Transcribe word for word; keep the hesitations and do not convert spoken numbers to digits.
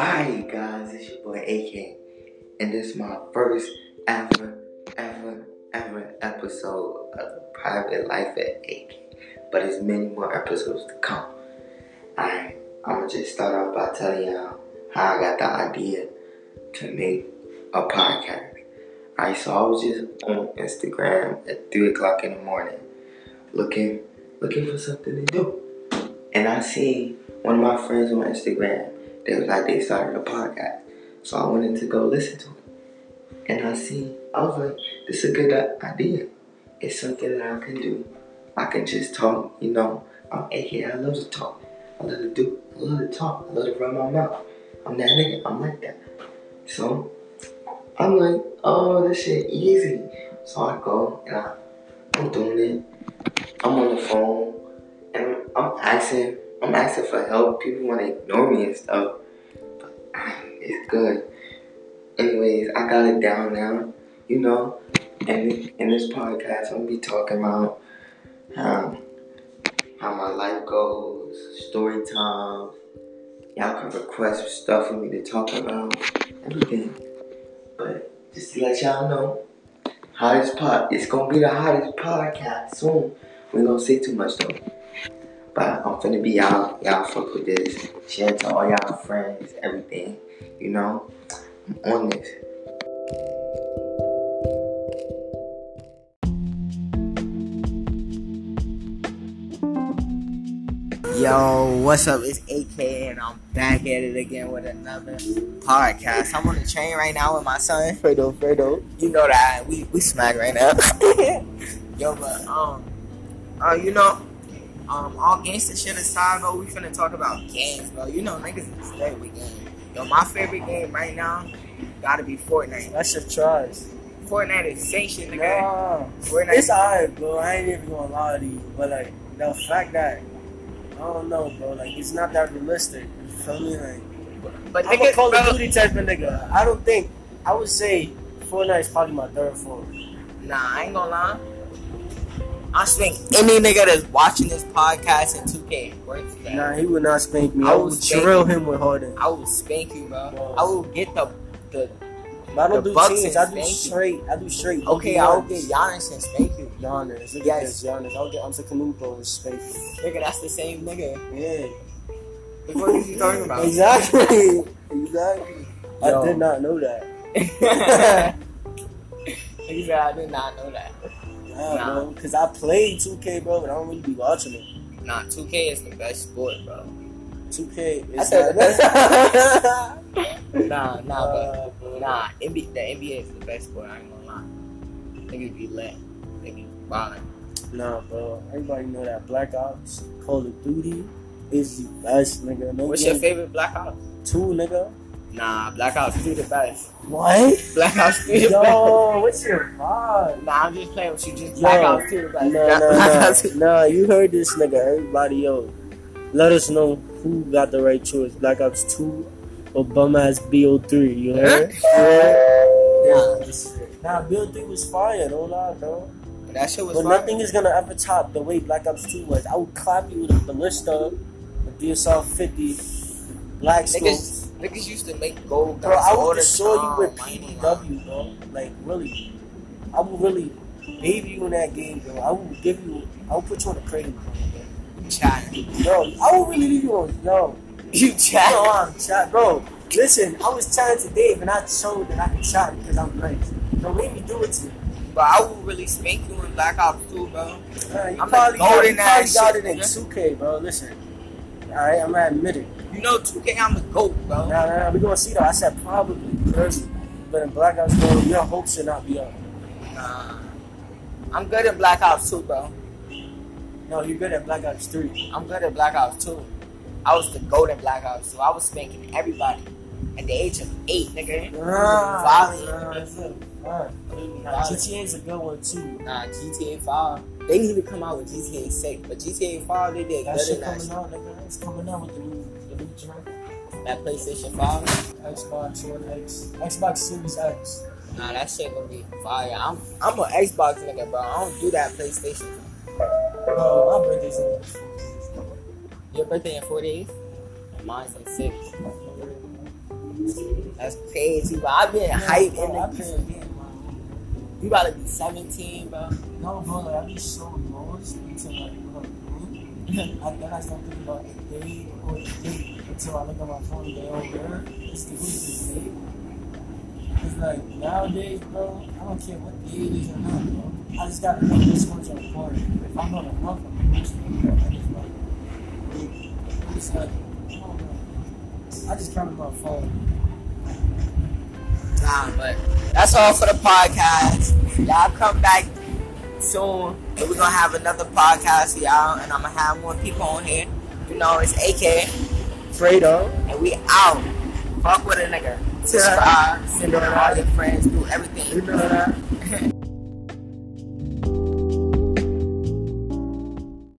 Alright guys, it's your boy A K, and this is my first ever, ever, ever episode of Private Life at A K, but there's many more episodes to come. Alright, I'm gonna just start off by telling y'all how I got the idea to make a podcast. Alright, so I was just on Instagram at three o'clock in the morning, looking, looking for something to do, and I seen one of my friends on Instagram. They was like, they started a podcast. So I wanted to go listen to it. And I see, I was like, this is a good idea. It's something that I can do. I can just talk, you know. I'm A K, I love to talk. I love to do, I love to talk. I love to run my mouth. I'm that nigga, I'm like that. So I'm like, oh, this shit easy. So I go and I, I'm doing it. I'm on the phone and I'm asking I'm asking for help. People want to ignore me and stuff, but ah, it's good. Anyways, I got it down now, you know. And in, in this podcast, I'm gonna be talking about how how my life goes, story time. Y'all can request stuff for me to talk about, everything. But just to let y'all know, hottest pod. It's gonna be the hottest podcast soon. We don't say too much though. But I'm finna be y'all, y'all fuck with this, share to all y'all friends, everything, you know, I'm on this. Yo, what's up, it's A K and I'm back at it again with another podcast. I'm on the train right now with my son, Fredo, Fredo, you know that, we, we smack right now. Yo, but, um, uh, you know. Um, all gangsta shit aside, bro, we finna talk about games, bro. You know, niggas is dead with games. Yo, my favorite game right now gotta be Fortnite. That's your choice. Fortnite is sanctioned, nigga. No, Fortnite. It's alright, bro. I ain't even gonna lie to you. But, like, the fact that, I don't know, bro. Like, it's not that realistic. You feel me? Like, but I'm nigga, a Call of Duty type of nigga. I don't think, I would say Fortnite is probably my third fourth. Nah, I ain't gonna lie. I spank any nigga that's watching this podcast in two K. Works, nah, he would not spank me. I, I would drill him with Harden. I would spank you, bro. bro. I will get the the. I don't do teams. I do straight. I do straight. Okay, I will get Giannis and spank you. Giannis, look at this, Giannis. I'll get Uncle Kalupo and spank you. Nigga, that's the same nigga. Yeah. Like, what is he talking about? Exactly. Exactly. Yo. I did not know that. He said I did not know that. Nah, nah, bro, because I played two K, bro, but I don't really be watching it. Nah, two K is the best sport, bro. two K is the best sport. Nah, nah, uh, bro. Nah, N B A, the N B A is the best sport, I ain't gonna lie. Niggas be lit. Niggas violent. Nah, bro, everybody know that Black Ops, Call of Duty is the best, nigga. No What's game. Your favorite Black Ops? two, nigga. Nah, Black Ops two the best. What? Black Ops two the best. Yo, what's your vibe? Nah, I'm just playing with you. Just Black Yo, Ops two the best. Nah, nah, nah. Nah, you heard this nigga. Everybody, yo, let us know who got the right choice. Black Ops two or bum ass B O three, you heard? Yeah. Nah, B O three was fire, don't lie, bro. But that shit was But fire. Nothing is gonna ever top the way Black Ops two was. I would clap you with a Ballista, a D S L fifty, black scopes. Niggas used to make gold. Bro, I would destroy you with P D W, bro. Like, really. I would really baby you in that game, bro. I would give you, I would put you on the cradle, bro. Chat. Yo, I would really leave you on, yo. You chat? Yo, I'm chat. Bro, listen, I was chatting to Dave and I showed that I can chat because I'm nice. Don't make me do it to you. But I would really spank you in Black Ops two, bro. Man, you I'm probably got it in two K, bro. Listen. Alright, I'm gonna admit it. You know two K, I'm the GOAT, bro. Nah, nah, nah, we gonna see though. I said probably early. But in Black Ops, bro, your hopes should not be up. Nah. I'm good at Black Ops two, bro. No, you're good at Black Ops three. I'm good at Black Ops two. I was the GOAT at Black Ops two. I was spanking everybody at the age of eight, nigga. Nah, violent. Nah, that's it. Nah, nah, G T A's a good one, too. Nah, G T A five. They need to come out with G T A six, but G T A five, they did that good shit coming out, nigga. It's coming out with the new, the new drink. That PlayStation five, Xbox One X, Xbox Series X. Nah, that shit gonna be fire. I'm, I'm an Xbox nigga, bro. I don't do that PlayStation. Bro, my birthday's in four days. Your birthday in four days? Mine's in six. That's crazy, bro. I've been hyped in the crib. You about to be seventeen, bro. No, bro, like, I be so lost until like, look, I then I start thinking about a day or a day until I look at my phone and go, oh, girl, it's the week. Because, like, nowadays, bro, I don't care what day it is or not, bro. I just got to know which ones are important. If I'm on a month, I'm going to be like, I'm just like, I don't know. I just counted my phone. Nah, but that's all for the podcast. Y'all come back soon. We're gonna have another podcast for y'all, and I'm gonna have more people on here. You know, it's A K, Fredo, and we out. Fuck with a nigga. Subscribe, send it to all your friends, do everything. You know that.